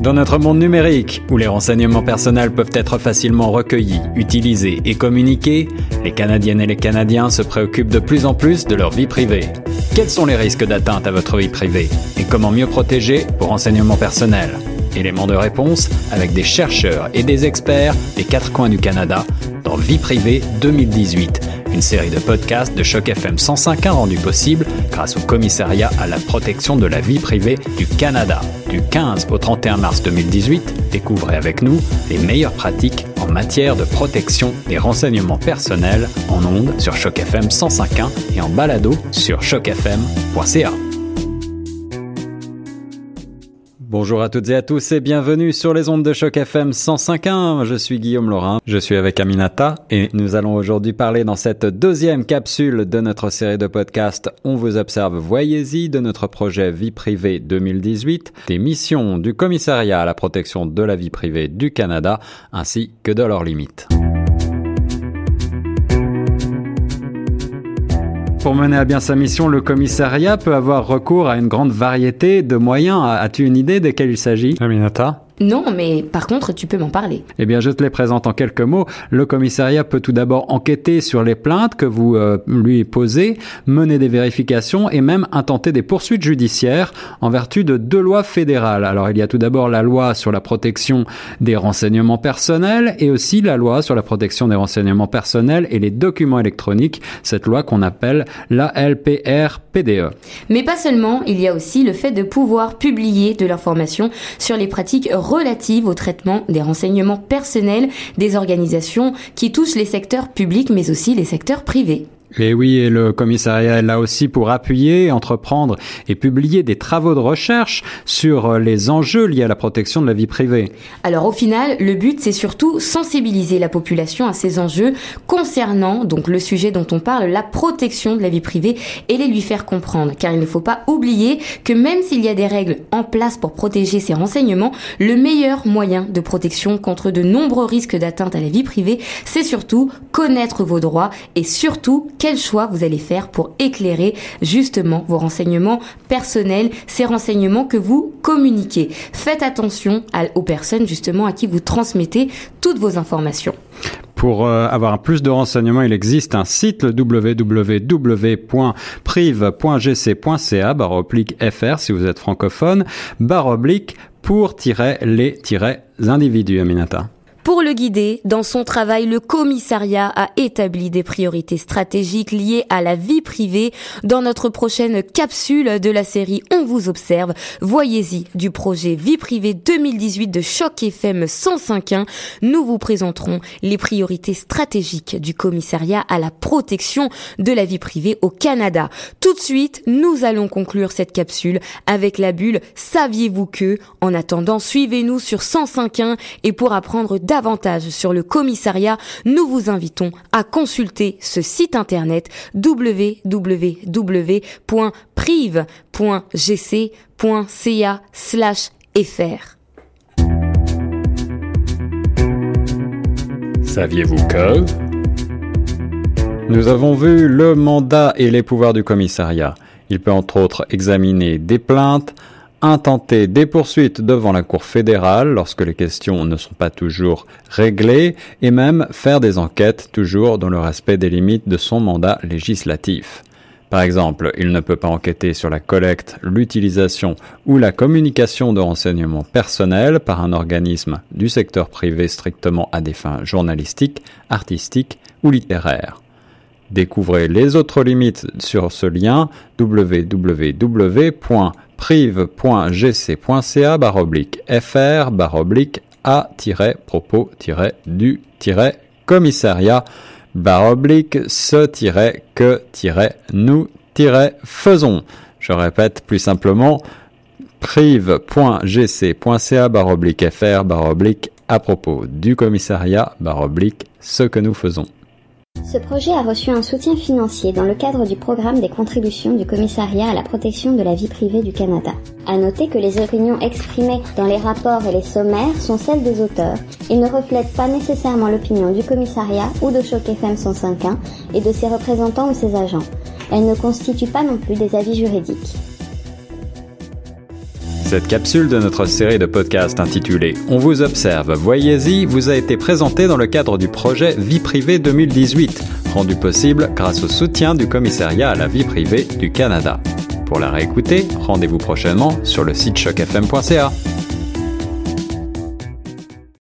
Dans notre monde numérique, où les renseignements personnels peuvent être facilement recueillis, utilisés et communiqués, les Canadiennes et les Canadiens se préoccupent de plus en plus de leur vie privée. Quels sont les risques d'atteinte à votre vie privée et comment mieux protéger vos renseignements personnels? Éléments de réponse avec des chercheurs et des experts des quatre coins du Canada dans Vie Privée 2018, une série de podcasts de Choc FM 105.1 rendue possible grâce au Commissariat à la protection de la vie privée du Canada. Du 15 au 31 mars 2018, découvrez avec nous les meilleures pratiques en matière de protection des renseignements personnels en ondes sur Choc FM 105.1 et en balado sur chocfm.ca. Bonjour à toutes et à tous et bienvenue sur les ondes de Choc FM 105.1. Je suis Guillaume Laurin, je suis avec Aminata et nous allons aujourd'hui parler dans cette deuxième capsule de notre série de podcasts On vous observe, voyez-y, de notre projet Vie Privée 2018, des missions du Commissariat à la protection de la vie privée du Canada ainsi que de leurs limites. Pour mener à bien sa mission, le commissariat peut avoir recours à une grande variété de moyens. As-tu une idée desquels il s'agit, Aminata ? Non, mais par contre, tu peux m'en parler. Eh bien, je te les présente en quelques mots. Le commissariat peut tout d'abord enquêter sur les plaintes que vous lui posez, mener des vérifications et même intenter des poursuites judiciaires en vertu de deux lois fédérales. Alors, il y a tout d'abord la loi sur la protection des renseignements personnels et aussi la loi sur la protection des renseignements personnels et les documents électroniques, cette loi qu'on appelle la LPRPDE. Mais pas seulement, il y a aussi le fait de pouvoir publier de l'information sur les pratiques relative au traitement des renseignements personnels des organisations qui touchent les secteurs publics mais aussi les secteurs privés. Et oui, et le commissariat est là aussi pour appuyer, entreprendre et publier des travaux de recherche sur les enjeux liés à la protection de la vie privée. Alors au final, le but c'est surtout sensibiliser la population à ces enjeux concernant donc le sujet dont on parle, la protection de la vie privée, et les lui faire comprendre. Car il ne faut pas oublier que même s'il y a des règles en place pour protéger ces renseignements, le meilleur moyen de protection contre de nombreux risques d'atteinte à la vie privée, c'est surtout connaître vos droits et surtout quel choix vous allez faire pour éclairer justement vos renseignements personnels, ces renseignements que vous communiquez. Faites attention aux personnes justement à qui vous transmettez toutes vos informations. Pour avoir plus de renseignements, il existe un site, le www.prive.gc.ca/fr si vous êtes francophone, /pour-les-individus, Aminata. Pour le guider dans son travail, le commissariat a établi des priorités stratégiques liées à la vie privée. Dans notre prochaine capsule de la série On vous observe, voyez-y, du projet Vie Privée 2018 de Choc FM 105.1, nous vous présenterons les priorités stratégiques du commissariat à la protection de la vie privée au Canada. Tout de suite, nous allons conclure cette capsule avec la bulle Saviez-vous que ? En attendant, suivez-nous sur 105.1 et pour apprendre davantage sur le commissariat, nous vous invitons à consulter ce site internet www.prive.gc.ca/fr. Saviez-vous que... Nous avons vu le mandat et les pouvoirs du commissariat. Il peut entre autres examiner des plaintes, intenter des poursuites devant la Cour fédérale lorsque les questions ne sont pas toujours réglées et même faire des enquêtes toujours dans le respect des limites de son mandat législatif. Par exemple, il ne peut pas enquêter sur la collecte, l'utilisation ou la communication de renseignements personnels par un organisme du secteur privé strictement à des fins journalistiques, artistiques ou littéraires. Découvrez les autres limites sur ce lien www.prive.gc.ca/a-propos-du-commissariat-ce-que-nous-faisons. Je répète plus simplement prive.gc.ca/fr/à-propos-du-commissariat-ce-que-nous-faisons. Ce projet a reçu un soutien financier dans le cadre du programme des contributions du Commissariat à la protection de la vie privée du Canada. À noter que les opinions exprimées dans les rapports et les sommaires sont celles des auteurs et ne reflètent pas nécessairement l'opinion du Commissariat ou de Choc FM 105.1 et de ses représentants ou ses agents. Elles ne constituent pas non plus des avis juridiques. Cette capsule de notre série de podcasts intitulée « On vous observe, voyez-y » vous a été présentée dans le cadre du projet Vie Privée 2018, rendu possible grâce au soutien du Commissariat à la vie privée du Canada. Pour la réécouter, rendez-vous prochainement sur le site chocfm.ca.